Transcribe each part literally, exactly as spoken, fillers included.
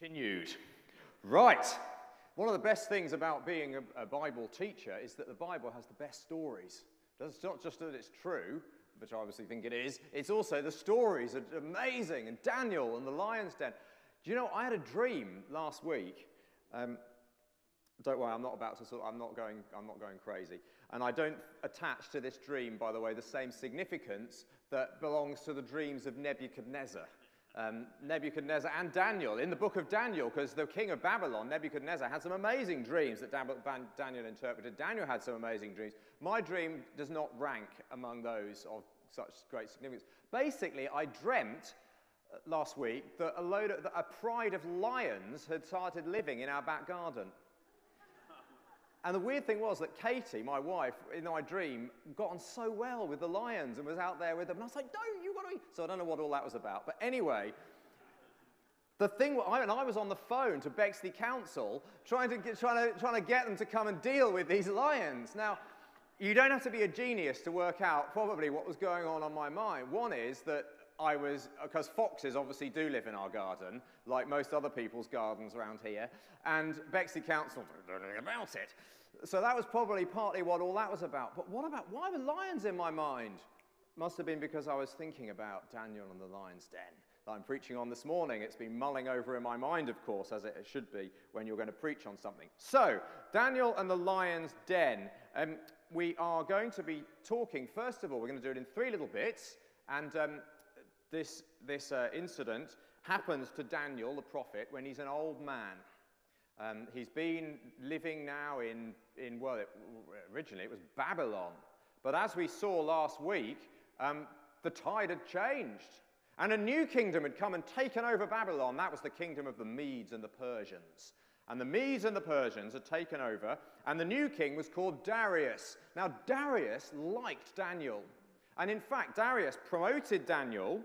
Continued. Right. One of the best things about being a, a Bible teacher is that the Bible has the best stories. It's not just that it's true, which I obviously think it is, it's also the stories are amazing. And Daniel and the lion's den. Do you know, I had a dream last week. Um, don't worry, I'm not about to sort of, I'm not going, I'm not going crazy. And I don't attach to this dream, by the way, the same significance that belongs to the dreams of Nebuchadnezzar. Um, Nebuchadnezzar and Daniel, in the book of Daniel, because the king of Babylon, Nebuchadnezzar, had some amazing dreams that Daniel interpreted. Daniel had some amazing dreams. My dream does not rank among those of such great significance. Basically, I dreamt last week that a, load of, that a pride of lions had started living in our back garden. And the weird thing was that Katie, my wife, in my dream, got on so well with the lions and was out there with them. And I was like, don't, you got to eat. So I don't know what all that was about. But anyway, the thing, I mean, I was on the phone to Bexley Council trying to, get, trying, to, trying to get them to come and deal with these lions. Now, you don't have to be a genius to work out probably what was going on on my mind. One is that I was, because foxes obviously do live in our garden, like most other people's gardens around here, and Bexley Council don't know about it. So that was probably partly what all that was about. But what about, why were lions in my mind? Must have been because I was thinking about Daniel and the lion's den that I'm preaching on this morning. It's been mulling over in my mind, of course, as it should be when you're going to preach on something. So, Daniel and the lion's den. Um, we are going to be talking, first of all, we're going to do it in three little bits, and um, This, this uh, incident happens to Daniel, the prophet, when he's an old man. Um, he's been living now in, in well, it, originally it was Babylon. But as we saw last week, um, the tide had changed. And a new kingdom had come and taken over Babylon. That was the kingdom of the Medes and the Persians. And the Medes and the Persians had taken over, and the new king was called Darius. Now, Darius liked Daniel. And in fact, Darius promoted Daniel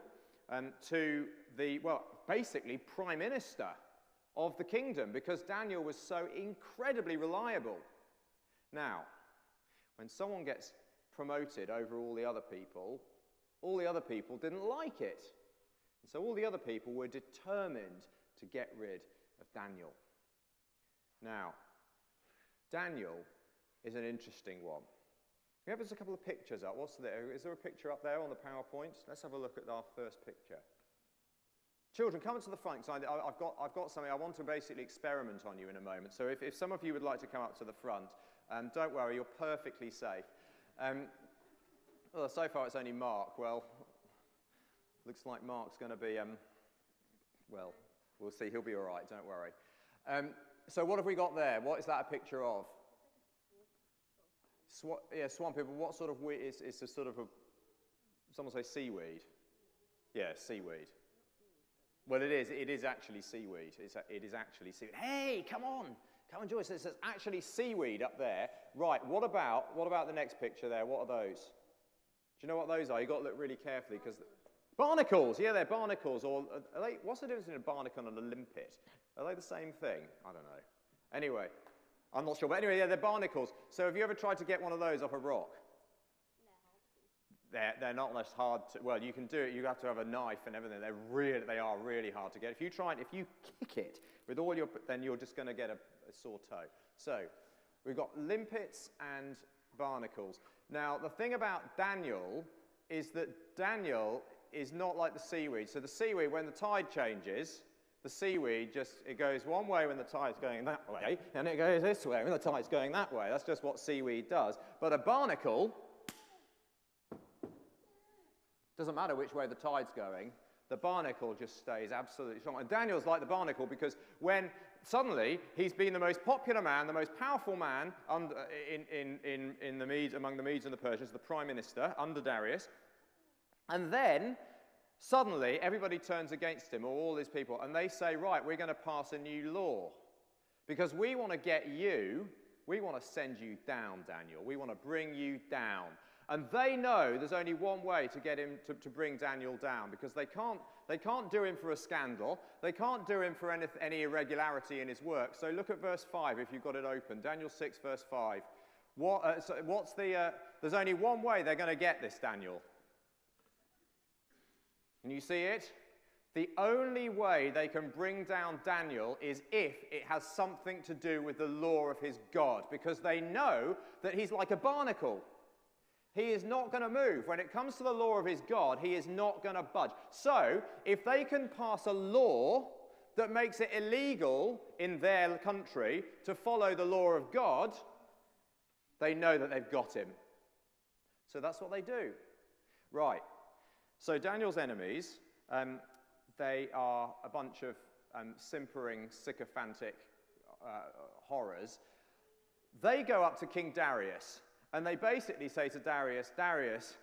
Um, to the, well, basically prime minister of the kingdom because Daniel was so incredibly reliable. Now, when someone gets promoted over all the other people, all the other people didn't like it. And so all the other people were determined to get rid of Daniel. Now, Daniel is an interesting one. We have just a couple of pictures up. What's there? Is there a picture up there on the PowerPoint? Let's have a look at our first picture. Children, come to the front. I, I've, got, I've got something. I want to basically experiment on you in a moment. So if, if some of you would like to come up to the front, um, don't worry, you're perfectly safe. Um, well, so far it's only Mark. Well, looks like Mark's going to be, um, well, we'll see. He'll be all right, don't worry. Um, so what have we got there? What is that a picture of? Swa yeah, swampy, but what sort of weed? It's, it's a sort of a, someone say seaweed. Yeah, seaweed. Well, it is. It is actually seaweed. It's a, it is actually seaweed. Hey, come on. Come and join us. It's actually seaweed up there. Right, what about, what about the next picture there? What are those? Do you know what those are? You've got to look really carefully because barnacles. Yeah, they're barnacles. Or are they, what's the difference between a barnacle and a limpet? Are they the same thing? I don't know. Anyway. I'm not sure, but anyway, yeah, they're barnacles. So have you ever tried to get one of those off a rock? No. They're, they're not less hard to, well, you can do it, you have to have a knife and everything. They're really, they are really hard to get. If you try, if you kick it with all your, then you're just going to get a, a sore toe. So we've got limpets and barnacles. Now, the thing about Daniel is that Daniel is not like the seaweed. So the seaweed, when the tide changes, the seaweed just, it goes one way when the tide's going that way, and it goes this way when the tide's going that way. That's just what seaweed does. But a barnacle, doesn't matter which way the tide's going, the barnacle just stays absolutely strong. And Daniel's like the barnacle because when suddenly he's been the most popular man, the most powerful man under, in, in, in, in the Medes, among the Medes and the Persians, the prime minister under Darius, and then suddenly, everybody turns against him, or all these people, and they say, right, we're going to pass a new law. Because we want to get you, we want to send you down, Daniel. We want to bring you down. And they know there's only one way to get him to, to bring Daniel down, because they can't, they can't do him for a scandal. They can't do him for any, any irregularity in his work. So look at verse five, if you've got it open. Daniel six, verse five. What, uh, so what's the, uh, there's only one way they're going to get this, Daniel. Can you see it? The only way they can bring down Daniel is if it has something to do with the law of his God, because they know that he's like a barnacle. He is not going to move. When it comes to the law of his God, he is not going to budge. So if they can pass a law that makes it illegal in their country to follow the law of God, they know that they've got him. So that's what they do. Right. So Daniel's enemies, um, they are a bunch of um, simpering, sycophantic uh, horrors. They go up to King Darius, and they basically say to Darius, Darius,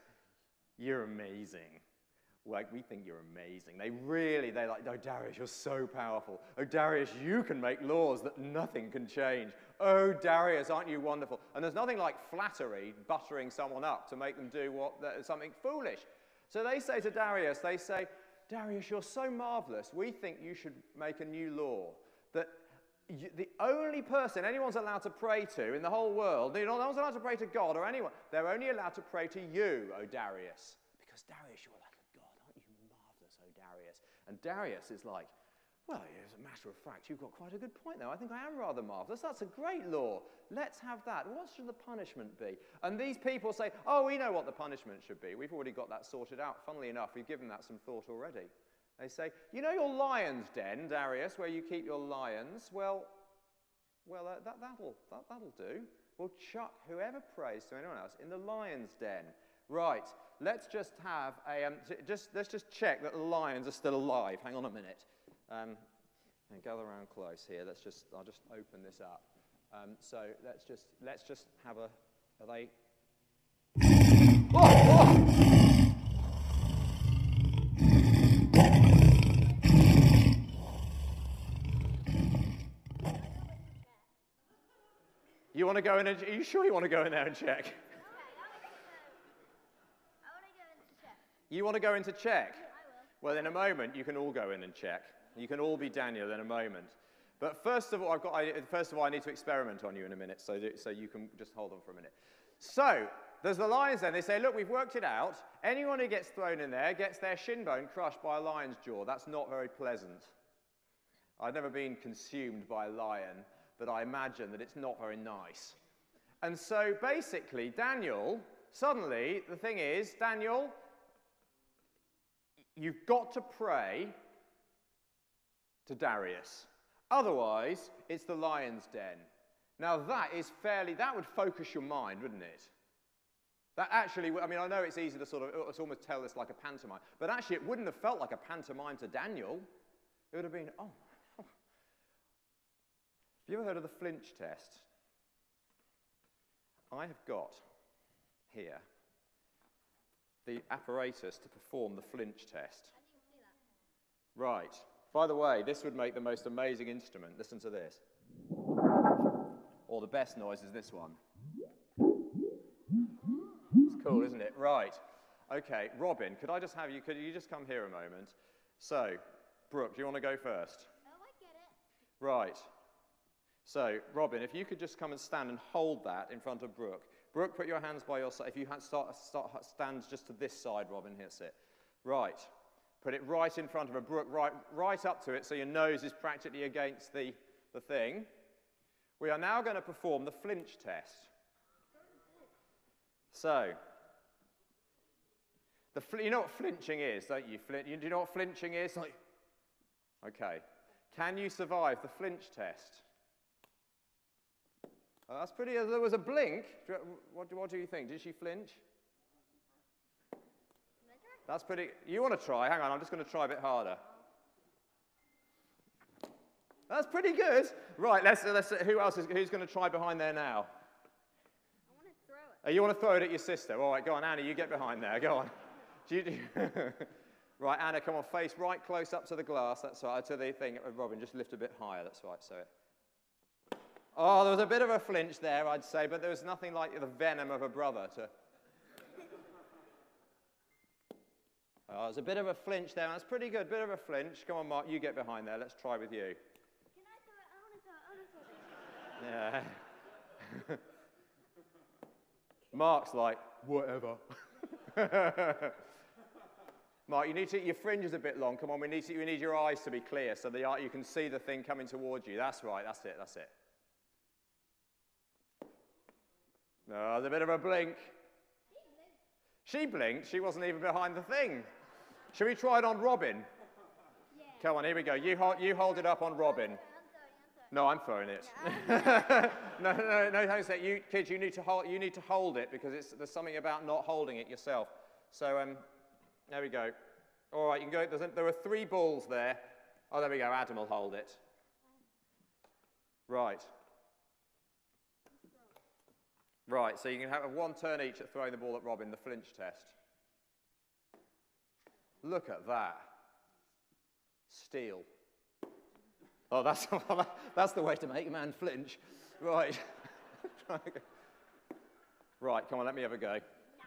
you're amazing. Like, we think you're amazing. They really, they're like, oh, Darius, you're so powerful. Oh, Darius, you can make laws that nothing can change. Oh, Darius, aren't you wonderful? And there's nothing like flattery, buttering someone up to make them do what, something foolish. So they say to Darius, they say, Darius, you're so marvelous. We think you should make a new law that you, the only person anyone's allowed to pray to in the whole world, no one's allowed to pray to God or anyone. They're only allowed to pray to you, oh, Darius, because Darius, you're like a god. Aren't you marvelous, oh, Darius? And Darius is like, well, as a matter of fact, you've got quite a good point there. I think I am rather marvelous. That's a great law. Let's have that. What should the punishment be? And these people say, oh, we know what the punishment should be. We've already got that sorted out. Funnily enough, we've given that some thought already. They say, you know your lion's den, Darius, where you keep your lions? Well, well, uh, that, that'll, that, that'll do. We'll chuck whoever prays to anyone else in the lion's den. Right, let's just have a, um, just, let's just check that the lions are still alive. Hang on a minute. Um, and gather around close here. Let's just, I'll just open this up. Um, so let's just, let's just have a, are they? Oh, oh! You want to go in and, are you sure you want to go in there and check? Okay, I want to go in to check. You want to go in to check? Well, in a moment, you can all go in and check. You can all be Daniel in a moment. But first of all, I've got, I, first of all, I need to experiment on you in a minute, so, that, so you can just hold on for a minute. So there's the lions then. They say, look, we've worked it out. Anyone who gets thrown in there gets their shin bone crushed by a lion's jaw. That's not very pleasant. I've never been consumed by a lion, but I imagine that it's not very nice. And so basically, Daniel, suddenly, the thing is, Daniel, you've got to pray to Darius. Otherwise, it's the lion's den. Now that is fairly, that would focus your mind, wouldn't it? That actually, I mean, I know it's easy to sort of, it's almost tell this like a pantomime, but actually it wouldn't have felt like a pantomime to Daniel. It would have been, oh. Have you ever heard of the flinch test? I have got here the apparatus to perform the flinch test. Right. By the way, this would make the most amazing instrument. Listen to this. Or the best noise is this one. It's cool, isn't it? Right. Okay, Robin, could I just have you, could you just come here a moment? So, Brooke, do you want to go first? Oh, I get it. Right. So, Robin, if you could just come and stand and hold that in front of Brooke. Brooke, put your hands by your side. If you had start, start, stand just to this side, Robin, here's it. Right. Put it right in front of her. Brooke, right, right up to it so your nose is practically against the, the thing. We are now going to perform the flinch test. So, the fl you know what flinching is, don't you? Flin you? Do you know what flinching is? Like, okay. Can you survive the flinch test? Oh, that's pretty, uh, there was a blink. Do, what, what do you think? Did she flinch? That's pretty, you want to try? Hang on, I'm just going to try a bit harder. That's pretty good. Right, let's, let's who else is, who's going to try behind there now? I want to throw it. Oh, you want to throw it at your sister? All right, go on, Anna, you get behind there, go on. Do you, do you right, Anna, come on, face right close up to the glass, that's right, to the thing. Robin, just lift a bit higher, that's right, so it. Oh, there was a bit of a flinch there, I'd say, but there was nothing like the venom of a brother to... Oh, there's a bit of a flinch there. That's pretty good, bit of a flinch. Come on, Mark, you get behind there. Let's try with you. Can I throw it? I want to throw it. Yeah. Mark's like, whatever. Mark, you need to, your fringe is a bit long. Come on, we need to, we need your eyes to be clear so the you can see the thing coming towards you. That's right, that's it, that's it. No, oh, there's a bit of a blink. She blinked, she wasn't even behind the thing. Should we try it on Robin? Yeah. Come on, here we go. You hold, you hold it up on Robin. No, I'm throwing it. Yeah. no, no, no, no, that you kids, you need to hold, you need to hold it because it's, there's something about not holding it yourself. So um, there we go. All right, you can go. There's a, there are three balls there. Oh, there we go. Adam will hold it. Right. Right. So you can have one turn each at throwing the ball at Robin, the flinch test. Look at that. Steal. Oh, that's, that's the way to make a man flinch. Right. Right, come on, let me have a go. No.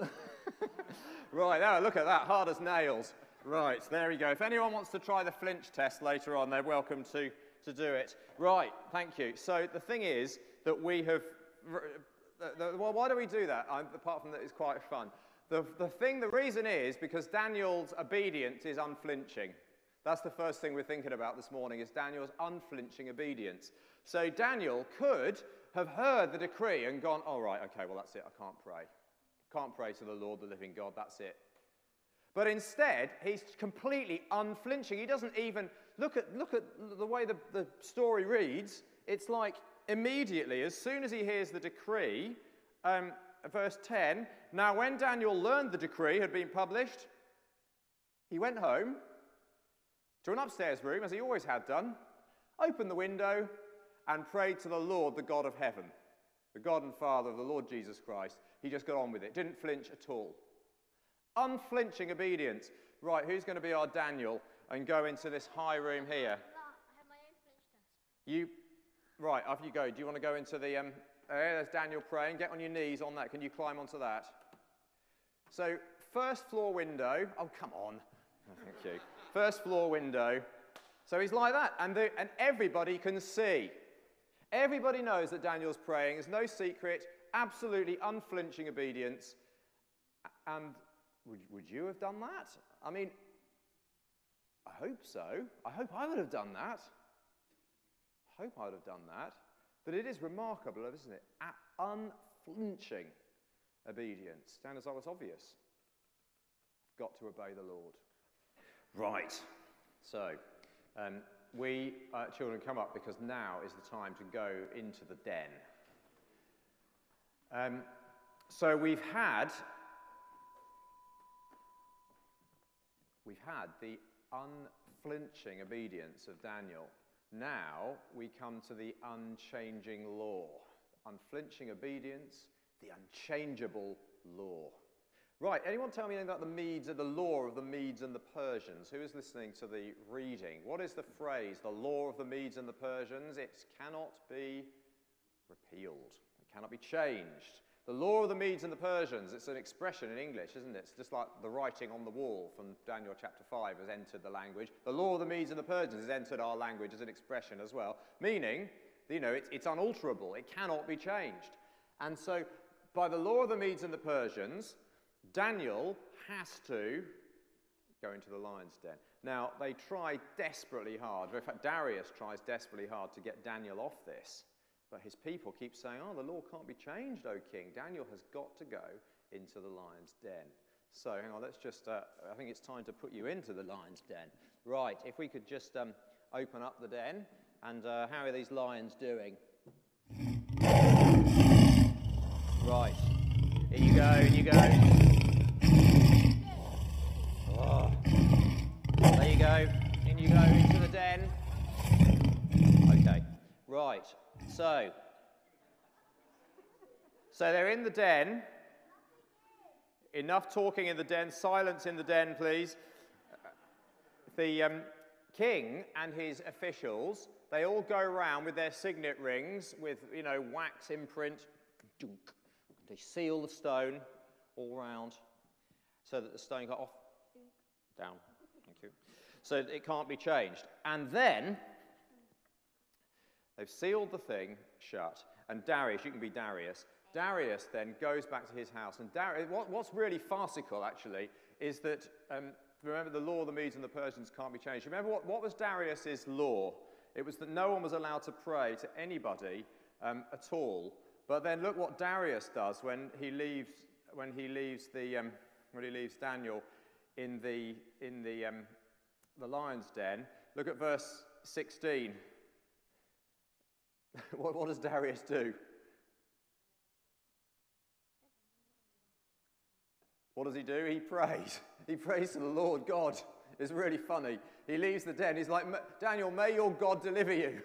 No. Right, now look at that, hard as nails. Right, there we go. If anyone wants to try the flinch test later on, they're welcome to, to do it. Right, thank you. So the thing is that we have... Well, why do we do that? Apart from that, it's quite fun. The, the thing, the reason is because Daniel's obedience is unflinching. That's the first thing we're thinking about this morning, is Daniel's unflinching obedience. So Daniel could have heard the decree and gone, all right, okay, well, that's it, I can't pray. Can't pray to the Lord, the living God, that's it. But instead, he's completely unflinching. He doesn't even, look at, look at the way the, the story reads. It's like immediately, as soon as he hears the decree, um, verse ten, now when Daniel learned the decree had been published, he went home to an upstairs room, as he always had done, opened the window and prayed to the Lord, the God of heaven, the God and Father of the Lord Jesus Christ. He just got on with it, didn't flinch at all. Unflinching obedience. Right, who's going to be our Daniel and go into this high room here? I have my own flinch test. You, right, off you go. Do you want to go into the... Um, Uh, there's Daniel praying. Get on your knees on that. Can you climb onto that? So, first floor window. Oh, come on. Oh, thank you. First floor window. So he's like that. And, the, and everybody can see. Everybody knows that Daniel's praying. There's no secret. Absolutely unflinching obedience. And would, would you have done that? I mean, I hope so. I hope I would have done that. I hope I would have done that. But it is remarkable, isn't it? Unflinching obedience. Dan, as I was obvious. I've got to obey the Lord. Right. So, um, we uh, children come up because now is the time to go into the den. Um, so we've had we've had the unflinching obedience of Daniel. Now we come to the unchanging law, unflinching obedience, the unchangeable law. Right, anyone tell me anything about the Medes, the law of the Medes and the Persians? Who is listening to the reading? What is the phrase, the law of the Medes and the Persians? It cannot be repealed. It cannot be changed. The law of the Medes and the Persians, it's an expression in English, isn't it? It's just like the writing on the wall from Daniel chapter five has entered the language. The law of the Medes and the Persians has entered our language as an expression as well, meaning, you know, it's, it's unalterable. It cannot be changed. And so by the law of the Medes and the Persians, Daniel has to go into the lion's den. Now, they try desperately hard. In fact, Darius tries desperately hard to get Daniel off this. But his people keep saying, oh, the law can't be changed, O king. Daniel has got to go into the lion's den. So, hang on, let's just, uh, I think it's time to put you into the lion's den. Right, if we could just um, open up the den. And uh, how are these lions doing? Right. Here you go, here you go. Oh. There you go. In you go, into the den. Okay, right. So, so they're in the den. Enough talking in the den. Silence in the den, please. The um, king and his officials, they all go around with their signet rings with, you know, wax imprint. They seal the stone all round so that the stone got off, down, thank you, so it can't be changed. And then... they've sealed the thing shut. And Darius, you can be Darius, Darius then goes back to his house. And Darius, what, what's really farcical, actually, is that, um, remember, the law of the Medes and the Persians can't be changed. Remember, what, what was Darius's law? It was that no one was allowed to pray to anybody um, at all. But then look what Darius does when he leaves, when he leaves, the, um, when he leaves Daniel in the, in the, um, the lion's den. Look at verse sixteen. what, what does Darius do? What does he do? He prays. He prays to the Lord God. It's really funny. He leaves the den. He's like, Daniel, may your God deliver you.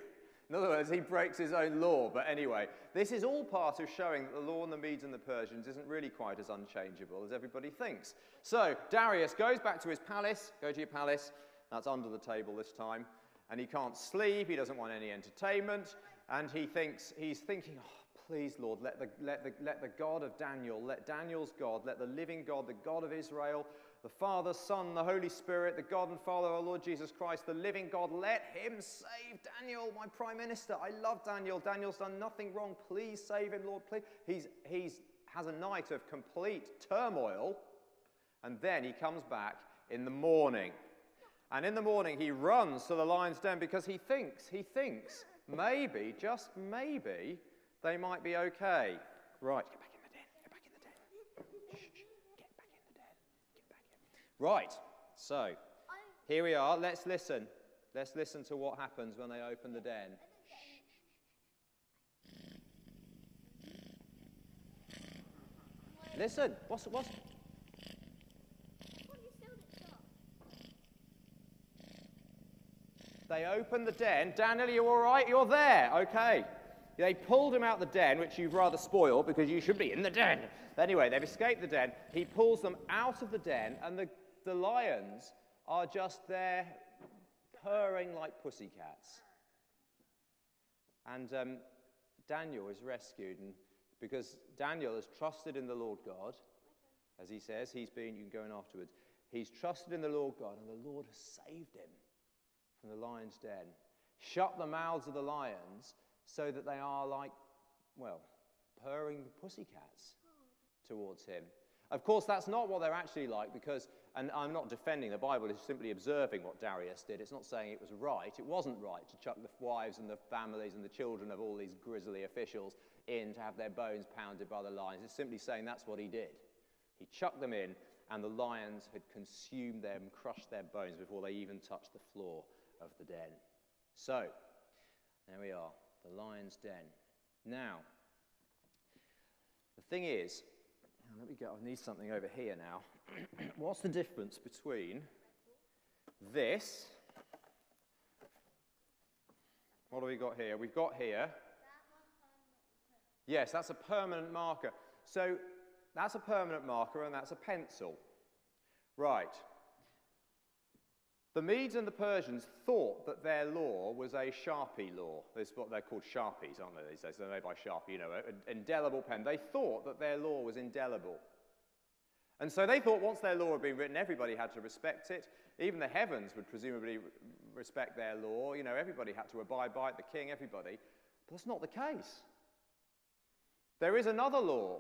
In other words, he breaks his own law. But anyway, this is all part of showing that the law on the Medes and the Persians isn't really quite as unchangeable as everybody thinks. So Darius goes back to his palace. Go to your palace. That's under the table this time. And he can't sleep. He doesn't want any entertainment. And he thinks, he's thinking, oh, please, Lord, let the, let, the, let the God of Daniel, let Daniel's God, let the living God, the God of Israel, the Father, Son, the Holy Spirit, the God and Father, our Lord Jesus Christ, the living God, let him save Daniel, my Prime Minister. I love Daniel. Daniel's done nothing wrong. Please save him, Lord, please. He's, he's has a night of complete turmoil, and then he comes back in the morning. And in the morning, he runs to the lion's den because he thinks, he thinks, maybe, just maybe, they might be okay. Right, get back in the den, get back in the den. Shh, shh, get back in the den, get back in. Right, so here we are. Let's listen. Let's listen to what happens when they open the den. Listen, what's, what's... They open the den. Daniel, are you all right? You're there. Okay. They pulled him out the den, which you've rather spoiled because you should be in the den. Anyway, they've escaped the den. He pulls them out of the den, and the, the lions are just there purring like pussycats. And um, Daniel is rescued, and because Daniel has trusted in the Lord God, as he says, he's been, you can go in afterwards, he's trusted in the Lord God, and the Lord has saved him from the lion's den. Shut the mouths of the lions so that they are like, well, purring pussycats towards him. Of course, that's not what they're actually like because, and I'm not defending the Bible, it's simply observing what Darius did. It's not saying it was right. It wasn't right to chuck the wives and the families and the children of all these grisly officials in to have their bones pounded by the lions. It's simply saying that's what he did. He chucked them in, and the lions had consumed them, crushed their bones before they even touched the floor of the den. So, there we are, the lion's den. Now, the thing is, let me go, I need something over here now. What's the difference between this? What have we got here? We've got here. Yes, that's a permanent marker. So, that's a permanent marker, and that's a pencil. Right. The Medes and the Persians thought that their law was a Sharpie law. This is what they're called, Sharpies, aren't they? These days they're made by Sharpie, you know, an indelible pen. They thought that their law was indelible. And so they thought once their law had been written, everybody had to respect it. Even the heavens would presumably respect their law. You know, everybody had to abide by it, the king, everybody. But that's not the case. There is another law.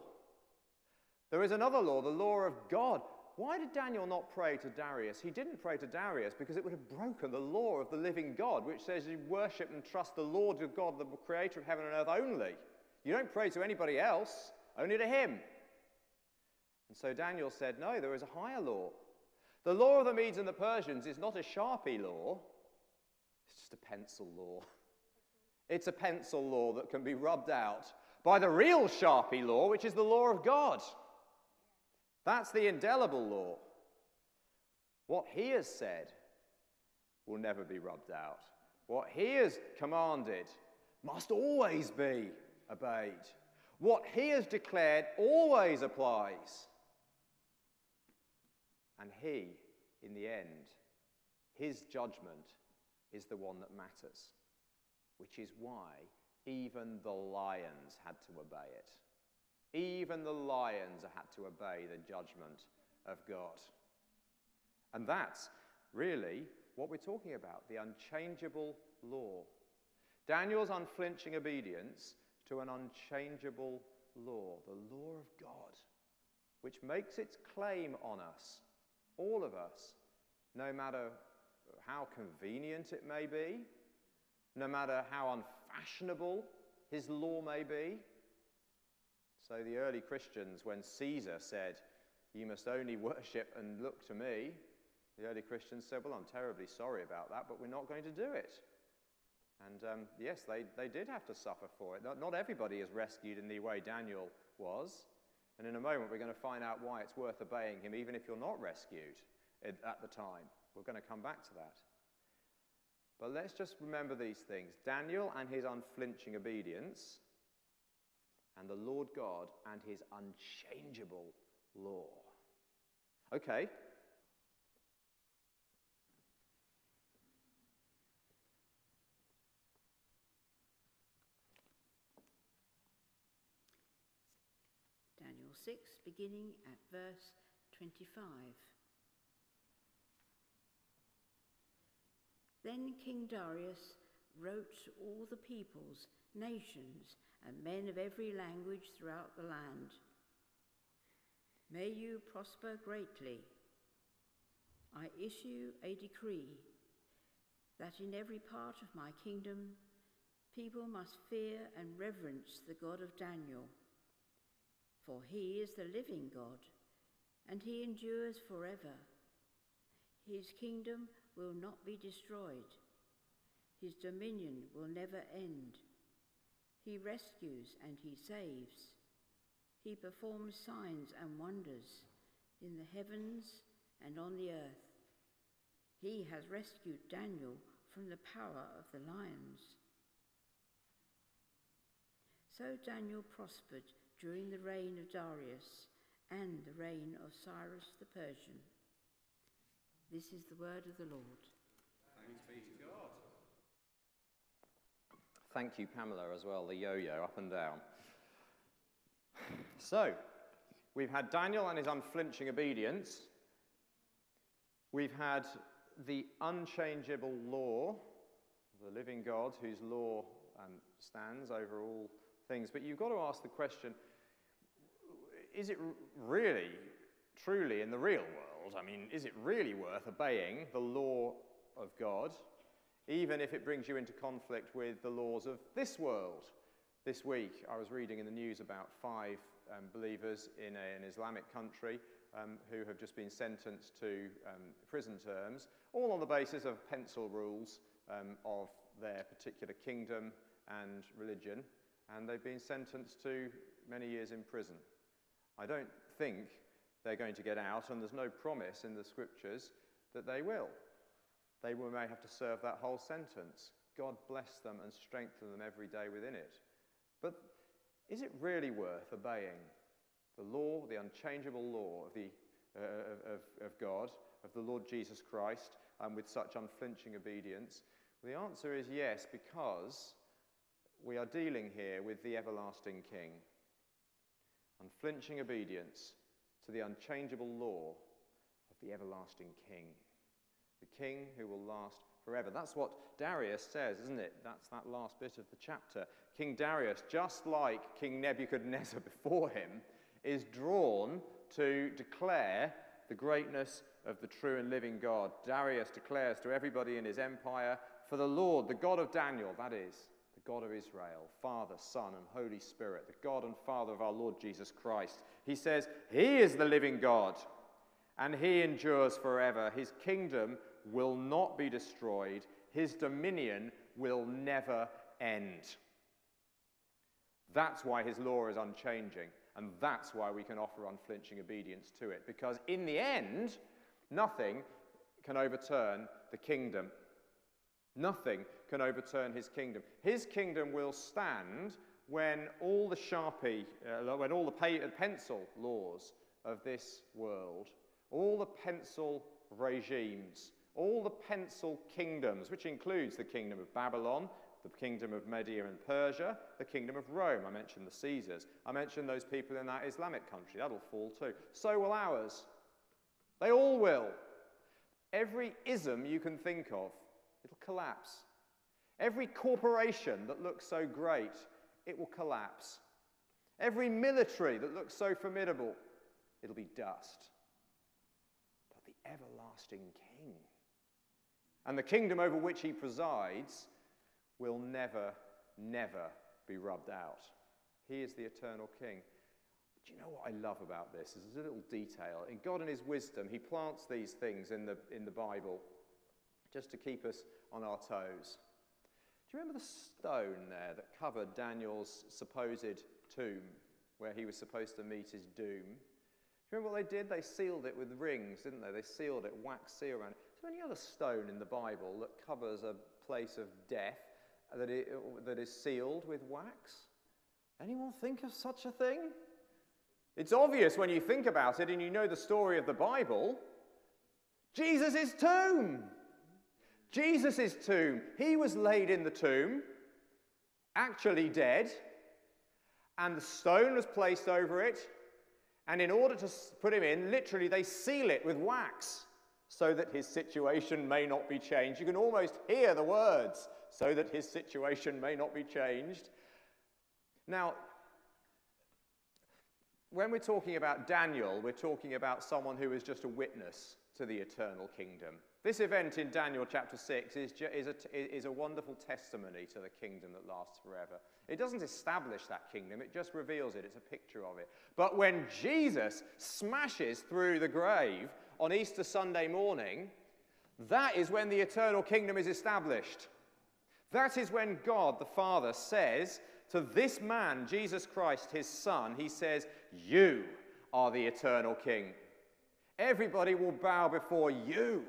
There is another law, the law of God. Why did Daniel not pray to Darius? He didn't pray to Darius because it would have broken the law of the living God, which says you worship and trust the Lord your God, the creator of heaven and earth only. You don't pray to anybody else, only to him. And so Daniel said, no, there is a higher law. The law of the Medes and the Persians is not a Sharpie law. It's just a pencil law. It's a pencil law that can be rubbed out by the real Sharpie law, which is the law of God. That's the indelible law. What he has said will never be rubbed out. What he has commanded must always be obeyed. What he has declared always applies. And he, in the end, his judgment is the one that matters, which is why even the lions had to obey it. Even the lions had to obey the judgment of God. And that's really what we're talking about, the unchangeable law. Daniel's unflinching obedience to an unchangeable law, the law of God, which makes its claim on us, all of us, no matter how convenient it may be, no matter how unfashionable his law may be. So the early Christians, when Caesar said, "You must only worship and look to me," the early Christians said, "Well, I'm terribly sorry about that, but we're not going to do it." And um, yes, they, they did have to suffer for it. Not, not everybody is rescued in the way Daniel was. And in a moment, we're going to find out why it's worth obeying him, even if you're not rescued at the time. We're going to come back to that. But let's just remember these things. Daniel and his unflinching obedience, and the Lord God and his unchangeable law. Okay. Daniel six, beginning at verse twenty-five. Then King Darius wrote to all the peoples, nations, and men of every language throughout the land, "May you prosper greatly. I issue a decree that in every part of my kingdom, people must fear and reverence the God of Daniel, for he is the living God, and he endures forever. His kingdom will not be destroyed. His dominion will never end. He rescues and he saves. He performs signs and wonders in the heavens and on the earth. He has rescued Daniel from the power of the lions." So Daniel prospered during the reign of Darius and the reign of Cyrus the Persian. This is the word of the Lord. Thanks be to God. Thank you, Pamela, as well, the yo-yo up and down. So, we've had Daniel and his unflinching obedience. We've had the unchangeable law, the living God whose law um, stands over all things. But you've got to ask the question, is it really, truly, in the real world, I mean, is it really worth obeying the law of God, even if it brings you into conflict with the laws of this world? This week, I was reading in the news about five um, believers in a, an Islamic country um, who have just been sentenced to um, prison terms, all on the basis of pencil rules um, of their particular kingdom and religion, and they've been sentenced to many years in prison. I don't think they're going to get out, and there's no promise in the scriptures that they will. They may have to serve that whole sentence. God bless them and strengthen them every day within it. But is it really worth obeying the law, the unchangeable law of, the, uh, of, of God, of the Lord Jesus Christ, and with such unflinching obedience? Well, the answer is yes, because we are dealing here with the everlasting King. Unflinching obedience to the unchangeable law of the everlasting King. The King who will last forever. That's what Darius says, isn't it? That's that last bit of the chapter. King Darius, just like King Nebuchadnezzar before him, is drawn to declare the greatness of the true and living God. Darius declares to everybody in his empire, "For the Lord, the God of Daniel," that is, the God of Israel, Father, Son, and Holy Spirit, the God and Father of our Lord Jesus Christ. He says, "He is the living God, and he endures forever. His kingdom will not be destroyed. His dominion will never end." That's why his law is unchanging, and that's why we can offer unflinching obedience to it, because in the end, nothing can overturn the kingdom. Nothing can overturn his kingdom. His kingdom will stand when all the Sharpie, uh, when all the pay, uh, pencil laws of this world, all the pencil regimes, all the pencil kingdoms, which includes the kingdom of Babylon, the kingdom of Media and Persia, the kingdom of Rome. I mentioned the Caesars. I mentioned those people in that Islamic country. That'll fall too. So will ours. They all will. Every ism you can think of, it'll collapse. Every corporation that looks so great, it will collapse. Every military that looks so formidable, it'll be dust. But the everlasting King and the kingdom over which he presides will never, never be rubbed out. He is the eternal King. Do you know what I love about this? There's a little detail. In God and his wisdom, he plants these things in the, in the Bible just to keep us on our toes. Do you remember the stone there that covered Daniel's supposed tomb, where he was supposed to meet his doom? Do you remember what they did? They sealed it with rings, didn't they? They sealed it, wax seal around it. Is there any other stone in the Bible that covers a place of death that, it, that is sealed with wax? Anyone think of such a thing? It's obvious when you think about it and you know the story of the Bible. Jesus' tomb! Jesus' tomb. He was laid in the tomb, actually dead, and the stone was placed over it, and in order to put him in, literally they seal it with wax so that his situation may not be changed. You can almost hear the words, so that his situation may not be changed. Now, when we're talking about Daniel, we're talking about someone who is just a witness to the eternal kingdom. This event in Daniel chapter six is, is, a, is a wonderful testimony to the kingdom that lasts forever. It doesn't establish that kingdom, it just reveals it, it's a picture of it. But when Jesus smashes through the grave on Easter Sunday morning, that is when the eternal kingdom is established. That is when God the Father says to this man, Jesus Christ, his son, he says, "You are the eternal King. Everybody will bow before you.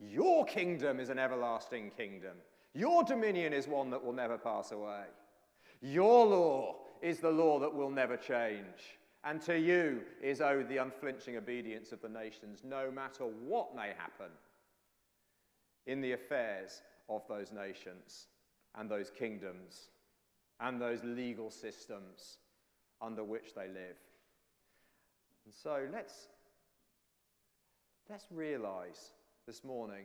Your kingdom is an everlasting kingdom. Your dominion is one that will never pass away. Your law is the law that will never change. And to you is owed the unflinching obedience of the nations, no matter what may happen in the affairs of those nations and those kingdoms and those legal systems under which they live." And so let's, let's realize this morning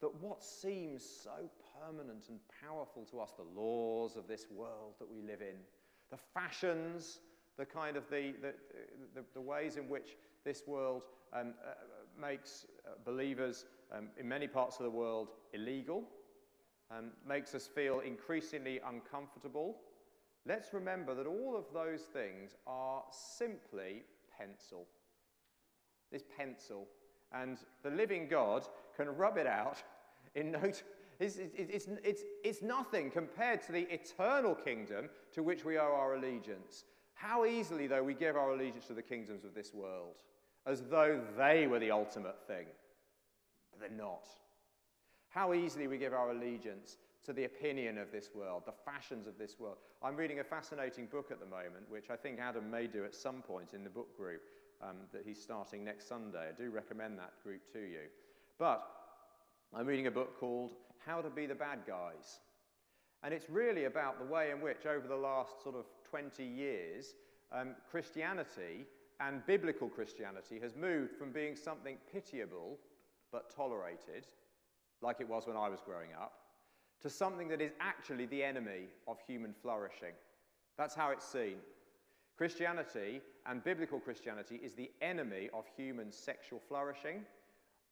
that what seems so permanent and powerful to us, the laws of this world that we live in, the fashions, the kind of the, the, the, the ways in which this world um, uh, makes uh, believers um, in many parts of the world illegal, um, makes us feel increasingly uncomfortable. Let's remember that all of those things are simply pencil. This pencil. And the living God can rub it out in no time. It's, it's, it's, it's nothing compared to the eternal kingdom to which we owe our allegiance. How easily, though, we give our allegiance to the kingdoms of this world, as though they were the ultimate thing. But they're not. How easily we give our allegiance to the opinion of this world, the fashions of this world. I'm reading a fascinating book at the moment, which I think Adam may do at some point in the book group. Um, that he's starting next Sunday. I do recommend that group to you. But I'm reading a book called How to Be the Bad Guys. And it's really about the way in which over the last sort of twenty years, um, Christianity and biblical Christianity has moved from being something pitiable but tolerated, like it was when I was growing up, to something that is actually the enemy of human flourishing. That's how it's seen. Christianity and biblical Christianity is the enemy of human sexual flourishing,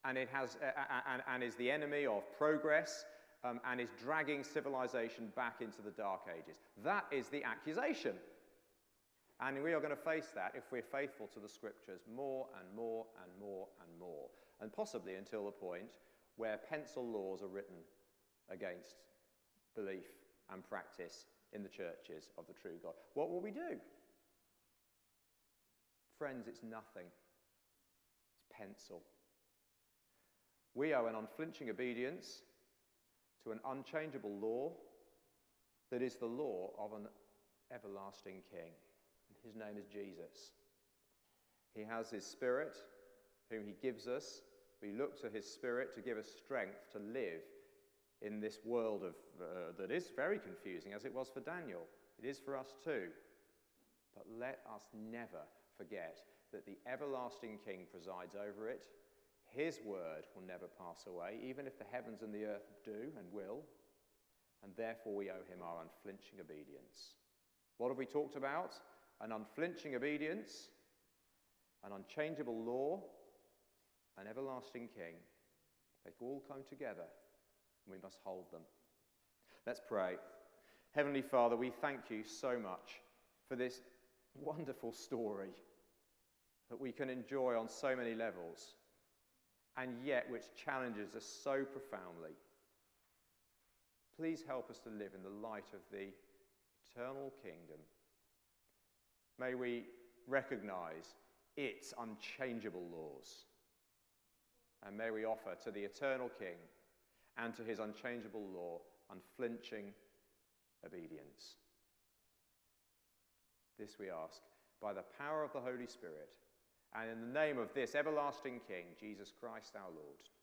and it has uh, and, and is the enemy of progress, um, and is dragging civilization back into the Dark Ages. That is the accusation, and we are going to face that if we're faithful to the Scriptures more and more and more and more, and possibly until the point where pencil laws are written against belief and practice in the churches of the true God. What will we do? Friends, it's nothing. It's pencil. We owe an unflinching obedience to an unchangeable law that is the law of an everlasting King. His name is Jesus. He has his Spirit, whom he gives us. We look to his Spirit to give us strength to live in this world of uh, that is very confusing, as it was for Daniel. It is for us too. But let us never forget that the everlasting King presides over it. His word will never pass away, even if the heavens and the earth do and will, and therefore we owe him our unflinching obedience. What have we talked about? an unflinching obedience, an unchangeable law, an everlasting king. They all come together, and we must hold them. Let's pray. Heavenly Father, we thank you so much for this wonderful story that we can enjoy on so many levels, and yet which challenges us so profoundly. Please help us to live in the light of the eternal kingdom. May we recognize its unchangeable laws, and may we offer to the eternal King and to his unchangeable law unflinching obedience. This we ask by the power of the Holy Spirit, and in the name of this everlasting King, Jesus Christ our Lord.